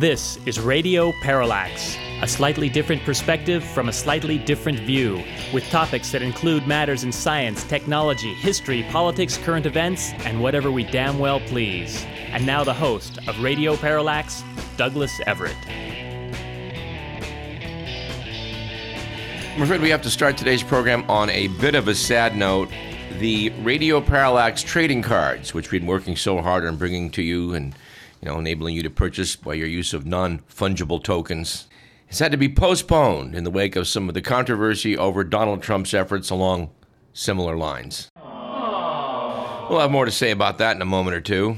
This is Radio Parallax, a slightly different perspective from a slightly different view, with topics that include matters in science, technology, history, politics, current events, and whatever we damn well please. And now the host of Radio Parallax, Douglas Everett. I'm afraid we have to start today's program on a bit of a sad note. The Radio Parallax trading cards, which we've been working so hard on bringing to you and enabling you to purchase by your use of non-fungible tokens, has had to be postponed in the wake of some of the controversy over Donald Trump's efforts along similar lines. We'll have more to say about that in a moment or two.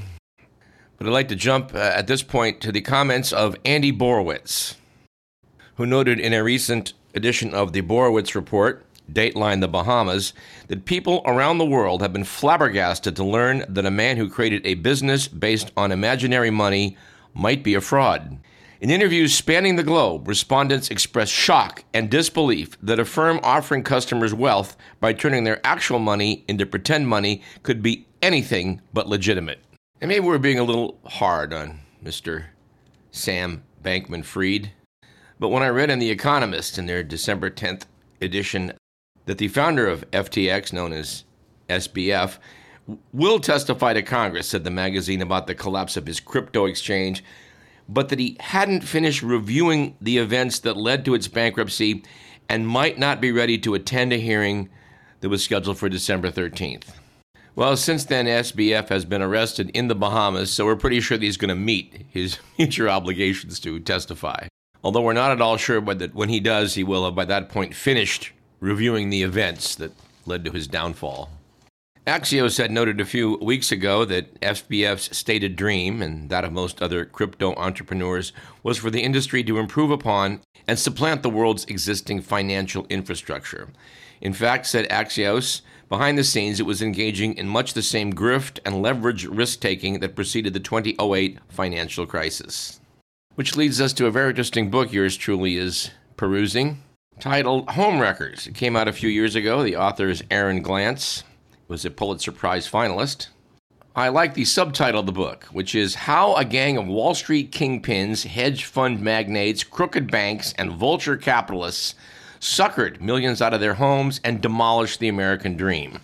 But I'd like to jump at this point to the comments of Andy Borowitz, who noted in a recent edition of the Borowitz Report, Dateline the Bahamas, that people around the world have been flabbergasted to learn that a man who created a business based on imaginary money might be a fraud. In interviews spanning the globe, respondents expressed shock and disbelief that a firm offering customers wealth by turning their actual money into pretend money could be anything but legitimate. And maybe we're being a little hard on Mr. Sam Bankman-Fried, but when I read in The Economist in their December 10th edition that the founder of FTX, known as SBF, will testify to Congress, said the magazine, about the collapse of his crypto exchange, but that he hadn't finished reviewing the events that led to its bankruptcy and might not be ready to attend a hearing that was scheduled for December 13th. Well, since then, SBF has been arrested in the Bahamas, so we're pretty sure that he's going to meet his future obligations to testify. Although we're not at all sure that when he does, he will have by that point finished reviewing the events that led to his downfall. Axios had noted a few weeks ago that SBF's stated dream, and that of most other crypto entrepreneurs, was for the industry to improve upon and supplant the world's existing financial infrastructure. In fact, said Axios, behind the scenes it was engaging in much the same grift and leverage risk-taking that preceded the 2008 financial crisis. Which leads us to a very interesting book yours truly is perusing, titled Homewreckers. It came out a few years ago. The author is Aaron Glantz. It was a Pulitzer Prize finalist. I like the subtitle of the book, which is How a Gang of Wall Street Kingpins, Hedge Fund Magnates, Crooked Banks, and Vulture Capitalists Suckered Millions Out of Their Homes and Demolished the American Dream.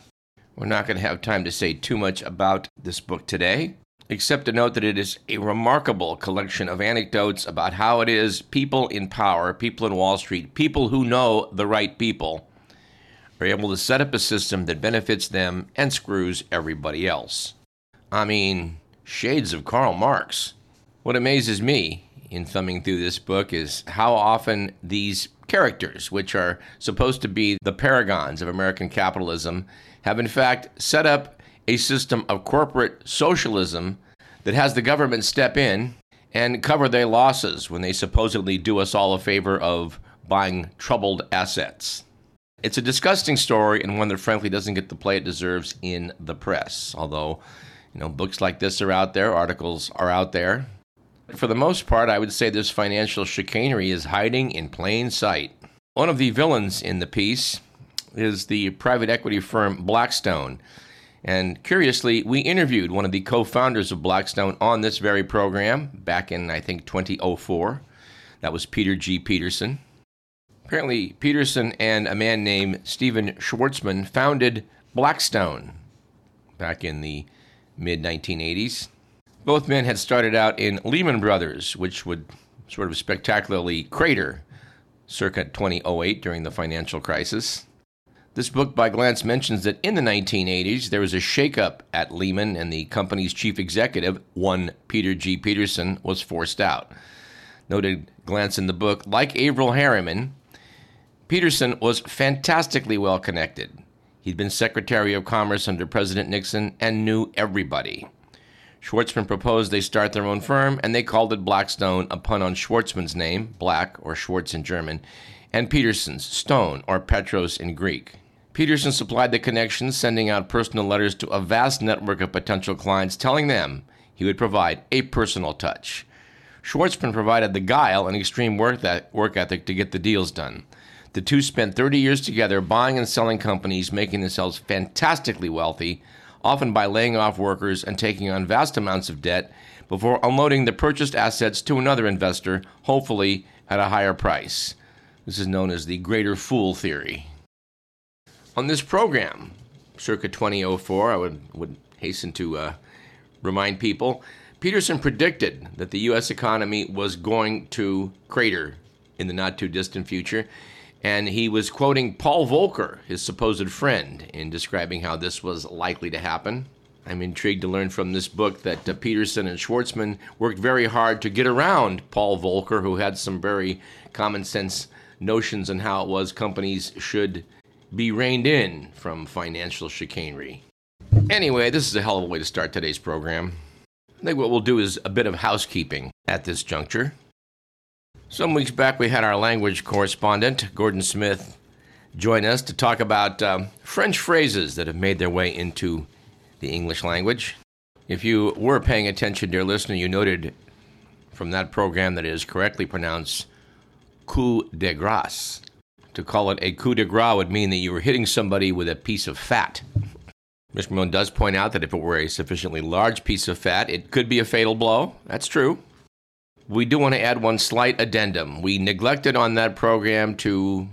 We're not going to have time to say too much about this book today, except to note that it is a remarkable collection of anecdotes about how it is people in power, people in Wall Street, people who know the right people, are able to set up a system that benefits them and screws everybody else. I mean, shades of Karl Marx. What amazes me in thumbing through this book is how often these characters, which are supposed to be the paragons of American capitalism, have in fact set up a system of corporate socialism that has the government step in and cover their losses when they supposedly do us all a favor of buying troubled assets. It's a disgusting story and one that frankly doesn't get the play it deserves in the press, although books like this are out there, articles are out there. But for the most part, I would say this financial chicanery is hiding in plain sight. One of the villains in the piece is the private equity firm Blackstone. And curiously, we interviewed one of the co-founders of Blackstone on this very program back in, 2004. That was Peter G. Peterson. Apparently, Peterson and a man named Stephen Schwartzman founded Blackstone back in the mid-1980s. Both men had started out in Lehman Brothers, which would sort of spectacularly crater circa 2008 during the financial crisis. This book by Glantz mentions that in the 1980s, there was a shakeup at Lehman, and the company's chief executive, one Peter G. Peterson, was forced out. Noted Glantz in the book, like Averill Harriman, Peterson was fantastically well-connected. He'd been Secretary of Commerce under President Nixon and knew everybody. Schwartzman proposed they start their own firm, and they called it Blackstone, a pun on Schwartzman's name, Black or Schwartz in German, and Peterson's, Stone, or Petros in Greek. Peterson supplied the connections, sending out personal letters to a vast network of potential clients, telling them he would provide a personal touch. Schwartzman provided the guile and extreme work ethic to get the deals done. The two spent 30 years together buying and selling companies, making themselves fantastically wealthy, often by laying off workers and taking on vast amounts of debt before unloading the purchased assets to another investor, hopefully at a higher price. This is known as the greater fool theory. On this program, circa 2004, I would hasten to remind people, Peterson predicted that the U.S. economy was going to crater in the not-too-distant future, and he was quoting Paul Volcker, his supposed friend, in describing how this was likely to happen. I'm intrigued to learn from this book that Peterson and Schwartzman worked very hard to get around Paul Volcker, who had some very common-sense notions on how it was companies should be reined in from financial chicanery. Anyway, this is a hell of a way to start today's program. I think what we'll do is a bit of housekeeping at this juncture. Some weeks back, we had our language correspondent, Gordon Smith, join us to talk about French phrases that have made their way into the English language. If you were paying attention, dear listener, you noted from that program that it is correctly pronounced coup de grâce. To call it a coup de grâce would mean that you were hitting somebody with a piece of fat. Mr. Ramon does point out that if it were a sufficiently large piece of fat, it could be a fatal blow. That's true. We do want to add one slight addendum. We neglected on that program to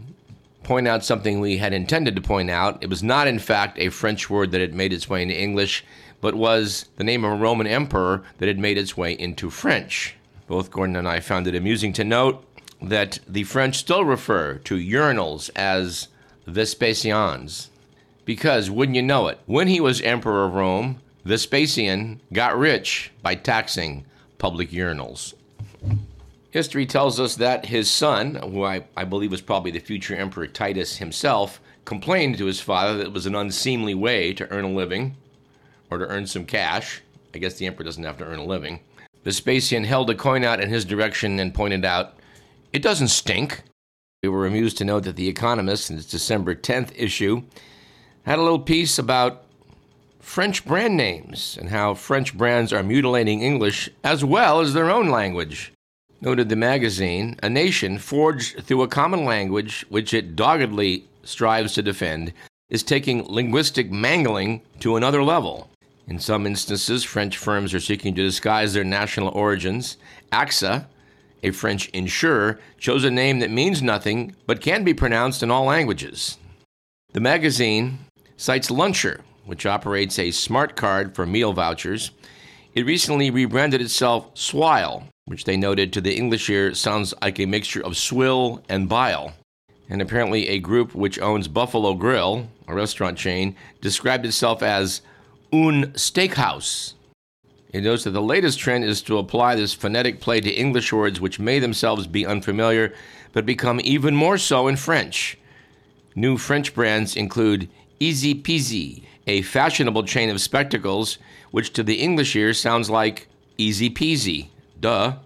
point out something we had intended to point out. It was not, in fact, a French word that had made its way into English, but was the name of a Roman emperor that had made its way into French. Both Gordon and I found it amusing to note that the French still refer to urinals as Vespasians, because, wouldn't you know it, when he was emperor of Rome, Vespasian got rich by taxing public urinals. History tells us that his son, who I believe was probably the future Emperor Titus himself, complained to his father that it was an unseemly way to earn a living, or to earn some cash. I guess the emperor doesn't have to earn a living. Vespasian held a coin out in his direction and pointed out, "It doesn't stink." We were amused to note that The Economist, in its December 10th issue, had a little piece about French brand names and how French brands are mutilating English as well as their own language. Noted the magazine, a nation forged through a common language which it doggedly strives to defend is taking linguistic mangling to another level. In some instances, French firms are seeking to disguise their national origins. AXA, a French insurer, chose a name that means nothing but can be pronounced in all languages. The magazine cites Luncher, which operates a smart card for meal vouchers. It recently rebranded itself Swile, which they noted to the English ear sounds like a mixture of swill and bile. And apparently a group which owns Buffalo Grill, a restaurant chain, described itself as un steakhouse. It notes that the latest trend is to apply this phonetic play to English words which may themselves be unfamiliar, but become even more so in French. New French brands include Easy Peasy, a fashionable chain of spectacles, which to the English ear sounds like Easy Peasy. Duh.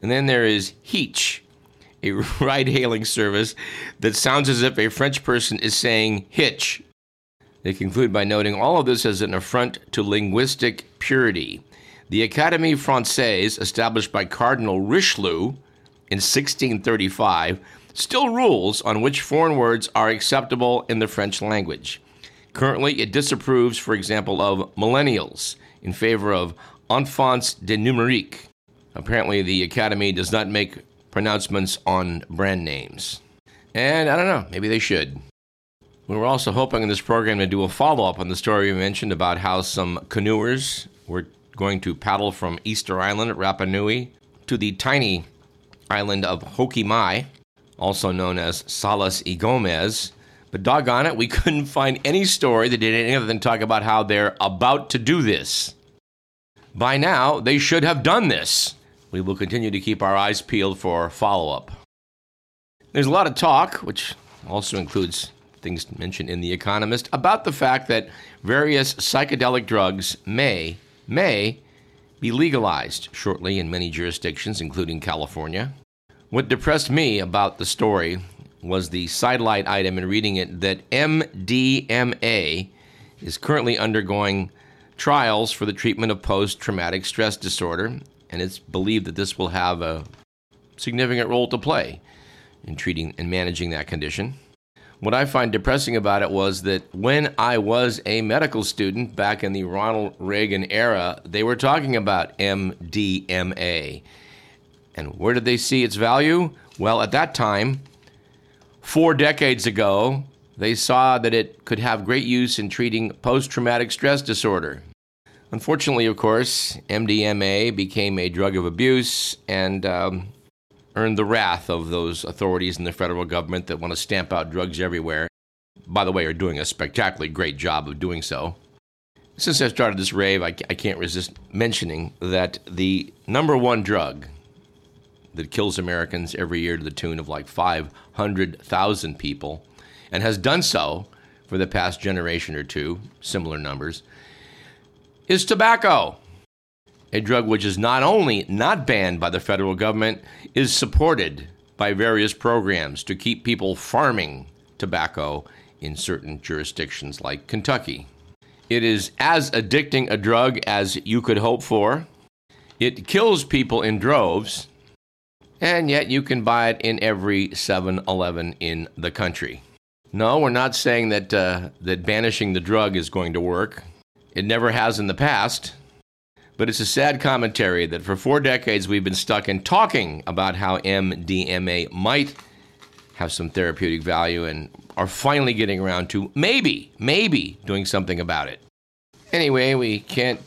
And then there is Heetch, a ride-hailing service that sounds as if a French person is saying hitch. They conclude by noting all of this as an affront to linguistic purity. The Académie Française, established by Cardinal Richelieu in 1635, still rules on which foreign words are acceptable in the French language. Currently, it disapproves, for example, of millennials in favor of enfants de numérique. Apparently, the Academy does not make pronouncements on brand names. And I don't know, maybe they should. We were also hoping in this program to do a follow-up on the story we mentioned about how some canoers were going to paddle from Easter Island at Rapa Nui to the tiny island of Hoki Mai, also known as Salas y Gomez. But doggone it, we couldn't find any story that did anything other than talk about how they're about to do this. By now, they should have done this. We will continue to keep our eyes peeled for follow-up. There's a lot of talk, which also includes things mentioned in The Economist, about the fact that various psychedelic drugs may be legalized shortly in many jurisdictions, including California. What depressed me about the story was the sidelight item in reading it that MDMA is currently undergoing trials for the treatment of post-traumatic stress disorder, and it's believed that this will have a significant role to play in treating and managing that condition. What I find depressing about it was that when I was a medical student back in the Ronald Reagan era, they were talking about MDMA. And where did they see its value? Well, at that time, 4 decades ago, they saw that it could have great use in treating post-traumatic stress disorder. Unfortunately, of course, MDMA became a drug of abuse and earned the wrath of those authorities in the federal government that want to stamp out drugs everywhere. By the way, are doing a spectacularly great job of doing so. Since I started this rave, I can't resist mentioning that the number one drug that kills Americans every year to the tune of like 500,000 people, and has done so for the past generation or two, similar numbers, is tobacco. A drug which is not only not banned by the federal government, is supported by various programs to keep people farming tobacco in certain jurisdictions like Kentucky. It is as addicting a drug as you could hope for. It kills people in droves, and yet you can buy it in every 7-Eleven in the country. No, we're not saying that that banishing the drug is going to work. It never has in the past. But it's a sad commentary that for 4 decades we've been stuck in talking about how MDMA might have some therapeutic value and are finally getting around to maybe doing something about it. Anyway, we can't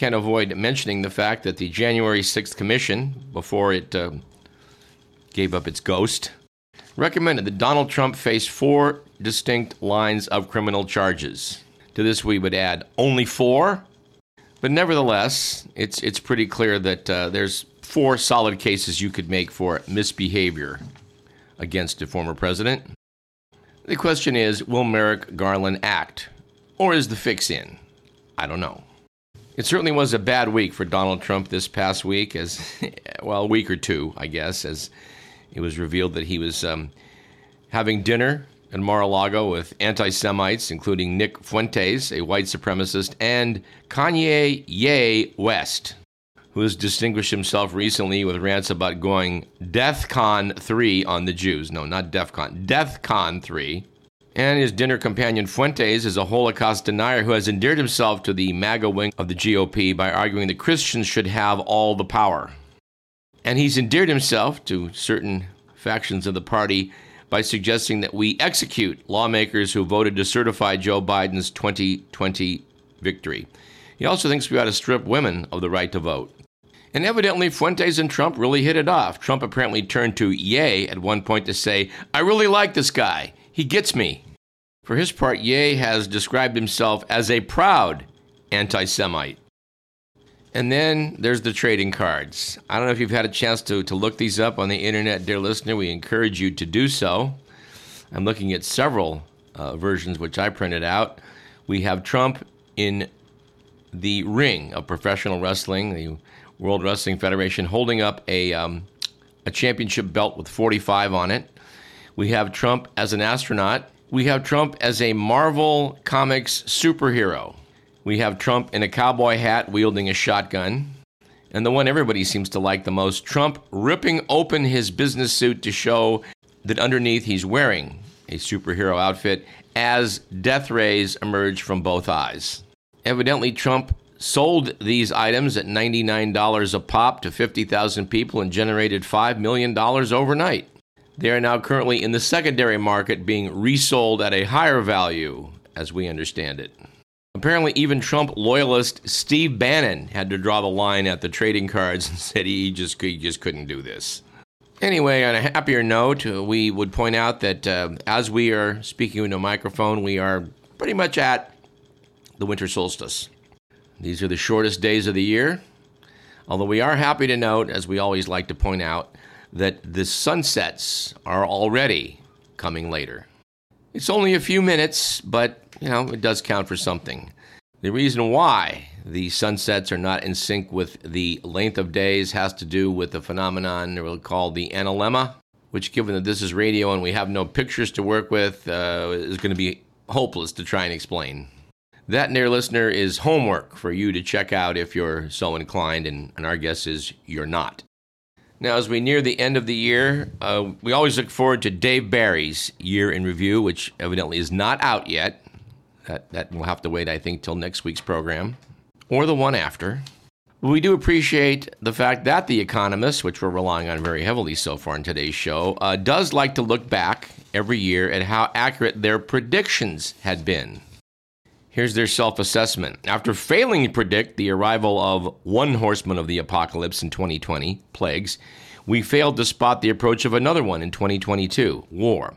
avoid mentioning the fact that the January 6th Commission, before it gave up its ghost, recommended that Donald Trump face 4 distinct lines of criminal charges. To this we would add only 4. But nevertheless, it's pretty clear that there's 4 solid cases you could make for misbehavior against a former president. The question is, will Merrick Garland act? Or is the fix in? I don't know. It certainly was a bad week for Donald Trump this past week, as well, a week or two, I guess, as it was revealed that he was having dinner in Mar-a-Lago with anti-Semites, including Nick Fuentes, a white supremacist, and Kanye Ye West, who has distinguished himself recently with rants about going DEFCON 3 on the Jews. No, not DEFCON, DEFCON 3. And his dinner companion Fuentes is a Holocaust denier who has endeared himself to the MAGA wing of the GOP by arguing that Christians should have all the power. And he's endeared himself to certain factions of the party by suggesting that we execute lawmakers who voted to certify Joe Biden's 2020 victory. He also thinks we ought to strip women of the right to vote. And evidently, Fuentes and Trump really hit it off. Trump apparently turned to Ye at one point to say, "I really like this guy. He gets me." For his part, Ye has described himself as a proud anti-Semite. And then there's the trading cards. I don't know if you've had a chance to look these up on the internet, dear listener. We encourage you to do so. I'm looking at several versions which I printed out. We have Trump in the ring of professional wrestling, the World Wrestling Federation, holding up a championship belt with 45 on it. We have Trump as an astronaut. We have Trump as a Marvel Comics superhero. We have Trump in a cowboy hat wielding a shotgun. And the one everybody seems to like the most, Trump ripping open his business suit to show that underneath he's wearing a superhero outfit as death rays emerge from both eyes. Evidently, Trump sold these items at $99 a pop to 50,000 people and generated $5 million overnight. They are now currently in the secondary market being resold at a higher value, as we understand it. Apparently, even Trump loyalist Steve Bannon had to draw the line at the trading cards and said he just couldn't do this. Anyway, on a happier note, we would point out that as we are speaking into a microphone, we are pretty much at the winter solstice. These are the shortest days of the year, although we are happy to note, as we always like to point out, that the sunsets are already coming later. It's only a few minutes, but you know, it does count for something. The reason why the sunsets are not in sync with the length of days has to do with the phenomenon called the analemma, which, given that this is radio and we have no pictures to work with, is going to be hopeless to try and explain. That, dear listener, is homework for you to check out if you're so inclined, and our guess is you're not. Now, as we near the end of the year, we always look forward to Dave Barry's Year in Review, which evidently is not out yet. That will have to wait, I think, till next week's program or the one after. But we do appreciate the fact that The Economist, which we're relying on very heavily so far in today's show, does like to look back every year at how accurate their predictions had been. Here's their self-assessment. After failing to predict the arrival of one horseman of the apocalypse in 2020, plagues, we failed to spot the approach of another one in 2022, war.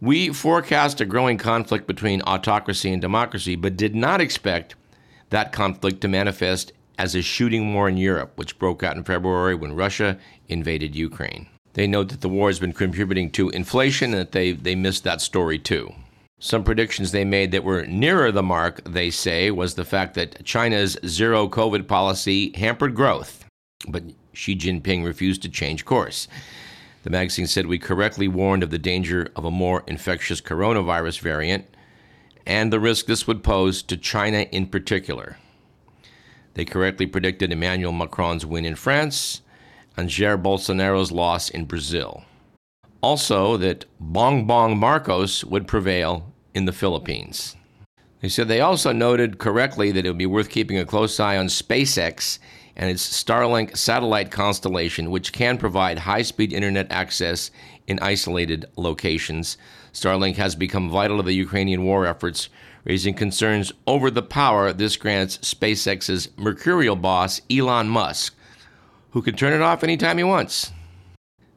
We forecast a growing conflict between autocracy and democracy, but did not expect that conflict to manifest as a shooting war in Europe, which broke out in February when Russia invaded Ukraine. They note that the war has been contributing to inflation and that they missed that story too. Some predictions they made that were nearer the mark, they say, was the fact that China's zero COVID policy hampered growth, but Xi Jinping refused to change course. The magazine said we correctly warned of the danger of a more infectious coronavirus variant and the risk this would pose to China in particular. They correctly predicted Emmanuel Macron's win in France and Jair Bolsonaro's loss in Brazil. Also, that Bongbong Marcos would prevail in the Philippines. They said they also noted correctly that it would be worth keeping a close eye on SpaceX and its Starlink satellite constellation, which can provide high-speed internet access in isolated locations. Starlink has become vital to the Ukrainian war efforts, raising concerns over the power this grants SpaceX's mercurial boss, Elon Musk, who can turn it off anytime he wants.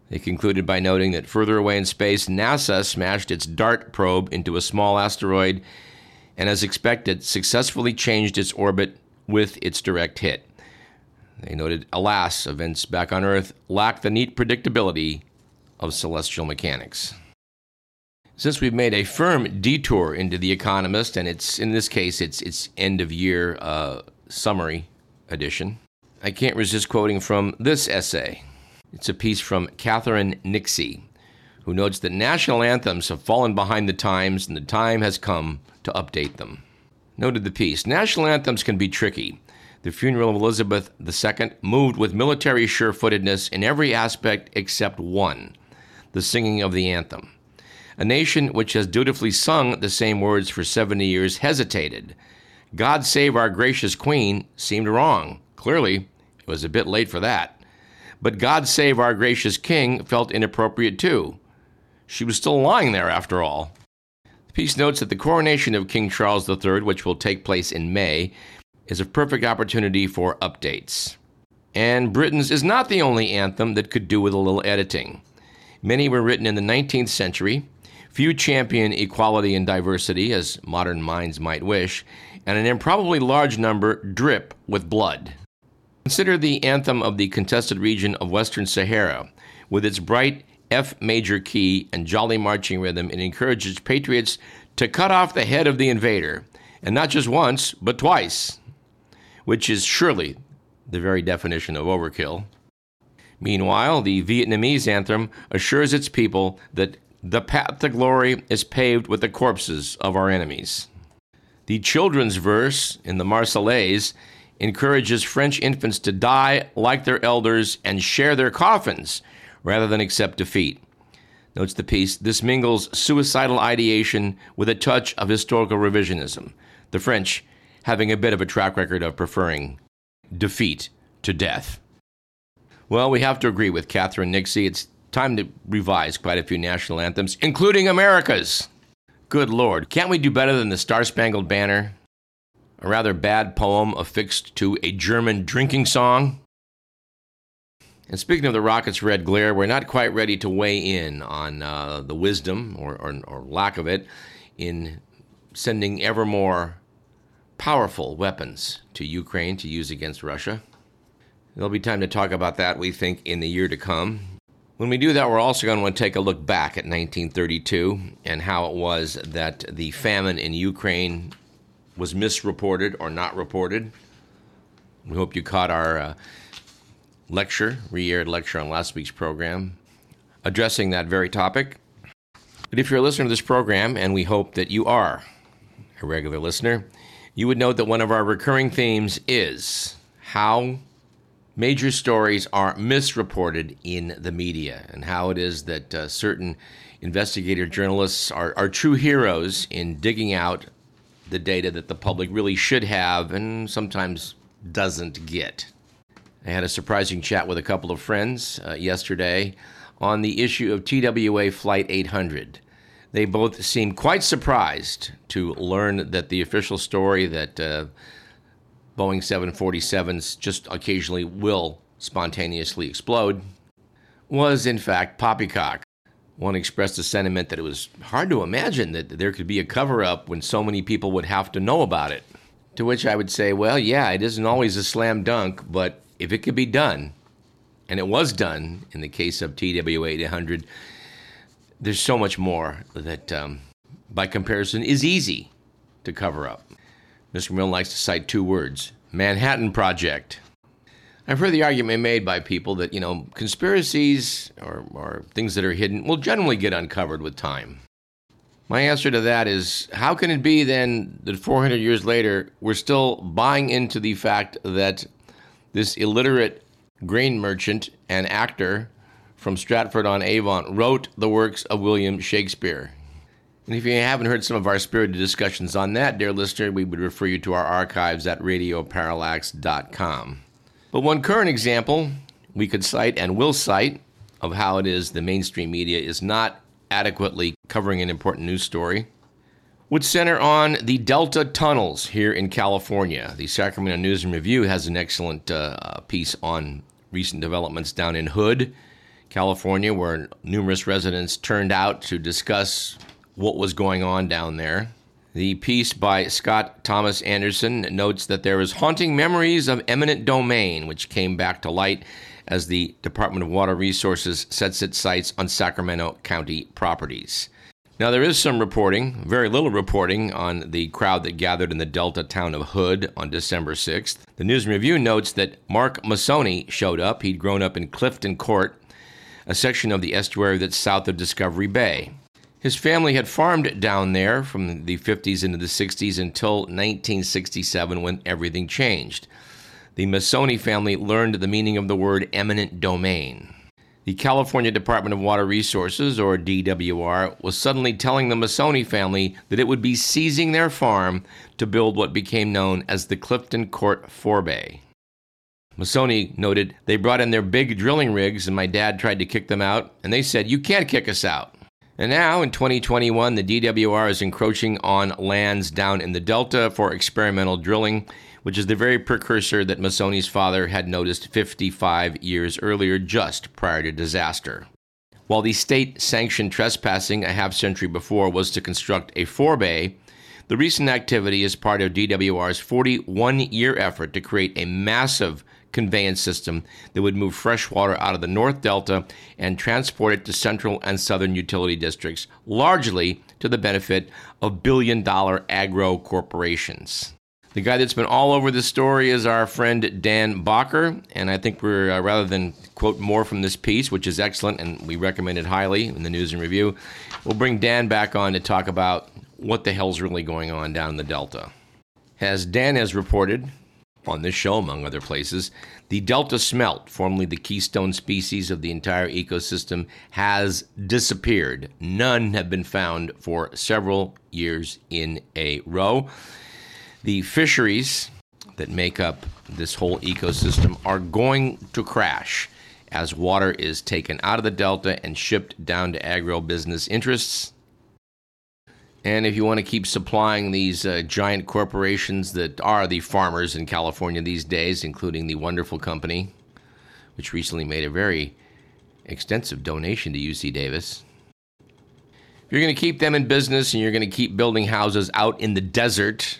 They concluded by noting that further away in space, NASA smashed its DART probe into a small asteroid and, as expected, successfully changed its orbit with its direct hit. They noted, alas, events back on Earth lack the neat predictability of celestial mechanics. Since we've made a firm detour into The Economist, and it's in this case its end-of-year summary edition, I can't resist quoting from this essay. It's a piece from Catherine Nixie, who notes that national anthems have fallen behind the times and the time has come to update them. Noted the piece, national anthems can be tricky. The funeral of Elizabeth II moved with military sure-footedness in every aspect except one, the singing of the anthem. A nation which has dutifully sung the same words for 70 years hesitated. God save our gracious queen seemed wrong. Clearly, it was a bit late for that. But God save our gracious king felt inappropriate too. She was still lying there after all. The piece notes that the coronation of King Charles III, which will take place in May, is a perfect opportunity for updates. And Britain's is not the only anthem that could do with a little editing. Many were written in the 19th century. Few champion equality and diversity, as modern minds might wish, and an improbably large number drip with blood. Consider the anthem of the contested region of Western Sahara. With its bright F major key and jolly marching rhythm, it encourages patriots to cut off the head of the invader, and not just once, but twice, which is surely the very definition of overkill. Meanwhile, the Vietnamese anthem assures its people that the path to glory is paved with the corpses of our enemies. The children's verse in the Marseillaise encourages French infants to die like their elders and share their coffins rather than accept defeat. Notes the piece, this mingles suicidal ideation with a touch of historical revisionism, the French having a bit of a track record of preferring defeat to death. Well, we have to agree with Catherine Nixie. It's time to revise quite a few national anthems, including America's. Good Lord, can't we do better than the Star-Spangled Banner? A rather bad poem affixed to a German drinking song. And speaking of the rocket's red glare, we're not quite ready to weigh in on the wisdom or lack of it in sending ever more powerful weapons to Ukraine to use against Russia. There'll be time to talk about that, we think, in the year to come. When we do that, we're also going to want to take a look back at 1932 and how it was that the famine in Ukraine was misreported or not reported. We hope you caught our re-aired lecture on last week's program, addressing that very topic. But if you're a listener to this program, and we hope that you are a regular listener, you would note that one of our recurring themes is how major stories are misreported in the media, and how it is that certain investigative journalists are true heroes in digging out the data that the public really should have and sometimes doesn't get. I had a surprising chat with a couple of friends yesterday on the issue of TWA Flight 800. They both seemed quite surprised to learn that the official story that Boeing 747s just occasionally will spontaneously explode was, in fact, poppycock. One expressed the sentiment that it was hard to imagine that there could be a cover-up when so many people would have to know about it. To which I would say, well, yeah, it isn't always a slam dunk, but if it could be done, and it was done in the case of TWA-800, there's so much more that, by comparison, is easy to cover up. Mr. Mill likes to cite two words: Manhattan Project. I've heard the argument made by people that, conspiracies or things that are hidden will generally get uncovered with time. My answer to that is, how can it be then that 400 years later, we're still buying into the fact that this illiterate grain merchant and actor from Stratford-on-Avon wrote the works of William Shakespeare? And if you haven't heard some of our spirited discussions on that, dear listener, we would refer you to our archives at radioparallax.com. But one current example we could cite and will cite of how it is the mainstream media is not adequately covering an important news story would center on the Delta tunnels here in California. The Sacramento News and Review has an excellent piece on recent developments down in Hood, California, where numerous residents turned out to discuss what was going on down there. The piece by Scott Thomas Anderson notes that there is haunting memories of eminent domain, which came back to light as the Department of Water Resources sets its sights on Sacramento County properties. Now, there is some reporting, very little reporting, on the crowd that gathered in the Delta town of Hood on December 6th. The News and Review notes that Mark Massoni showed up. He'd grown up in Clifton Court, a section of the estuary that's south of Discovery Bay. His family had farmed down there from the 50s into the 60s until 1967, when everything changed. The Massoni family learned the meaning of the word eminent domain. The California Department of Water Resources, or DWR, was suddenly telling the Massoni family that it would be seizing their farm to build what became known as the Clifton Court Forebay. Massoni noted, "They brought in their big drilling rigs and my dad tried to kick them out, and they said, 'You can't kick us out.'" And now, in 2021, the DWR is encroaching on lands down in the Delta for experimental drilling, which is the very precursor that Massoni's father had noticed 55 years earlier, just prior to disaster. While the state-sanctioned trespassing a half-century before was to construct a forebay, the recent activity is part of DWR's 41-year effort to create a massive conveyance system that would move fresh water out of the North Delta and transport it to central and southern utility districts, largely to the benefit of billion-dollar agro corporations. The guy that's been all over this story is our friend Dan Bacher, and I think we're, rather than quote more from this piece, which is excellent and we recommend it highly in the News and Review, we'll bring Dan back on to talk about what the hell's really going on down in the Delta. As Dan has reported on this show, among other places, the Delta smelt, formerly the keystone species of the entire ecosystem, has disappeared. None have been found for several years in a row. The fisheries that make up this whole ecosystem are going to crash as water is taken out of the Delta and shipped down to agribusiness interests. And if you want to keep supplying these giant corporations that are the farmers in California these days, including the wonderful company, which recently made a very extensive donation to UC Davis, if you're going to keep them in business and you're going to keep building houses out in the desert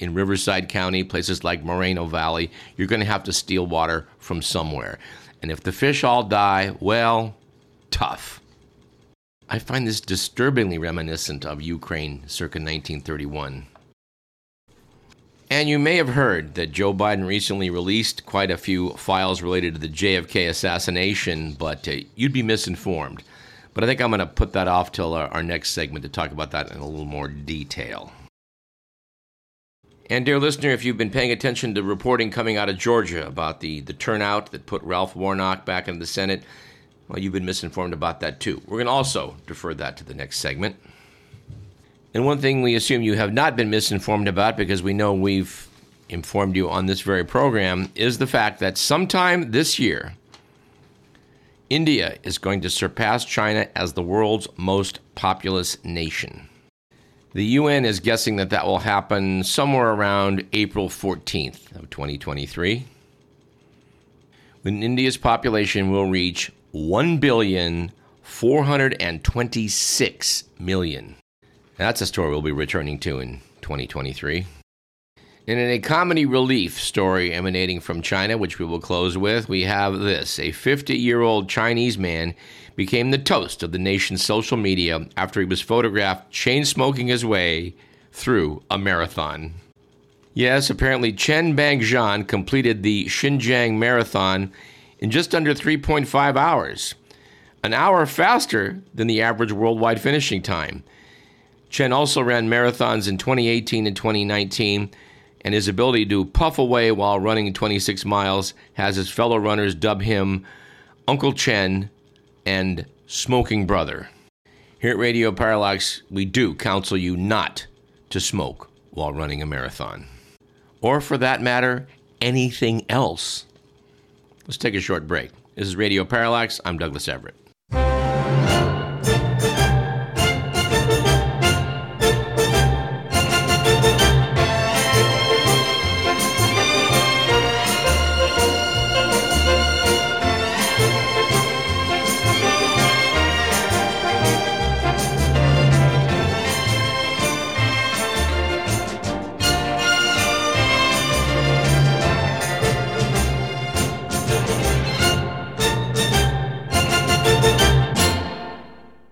in Riverside County, places like Moreno Valley, you're going to have to steal water from somewhere. And if the fish all die, well, tough. I find this disturbingly reminiscent of Ukraine circa 1931. And you may have heard that Joe Biden recently released quite a few files related to the JFK assassination, but you'd be misinformed. But I think I'm going to put that off till our next segment to talk about that in a little more detail. And dear listener, if you've been paying attention to reporting coming out of Georgia about the turnout that put Ralph Warnock back into the Senate, well, you've been misinformed about that too. We're going to also defer that to the next segment. And one thing we assume you have not been misinformed about, because we know we've informed you on this very program, is the fact that sometime this year, India is going to surpass China as the world's most populous nation. The UN is guessing that that will happen somewhere around April 14th of 2023, when India's population will reach 1,426,000,000. That's a story we'll be returning to in 2023. And in a comedy relief story emanating from China, which we will close with, we have this. A 50-year-old Chinese man became the toast of the nation's social media after he was photographed chain-smoking his way through a marathon. Yes, apparently Chen Bangzhan completed the Xinjiang Marathon in just under 3.5 hours, an hour faster than the average worldwide finishing time. Chen also ran marathons in 2018 and 2019, and his ability to puff away while running 26 miles has his fellow runners dub him Uncle Chen and Smoking Brother. Here at Radio Parallax, we do counsel you not to smoke while running a marathon. Or for that matter, anything else. Let's take a short break. This is Radio Parallax. I'm Douglas Everett.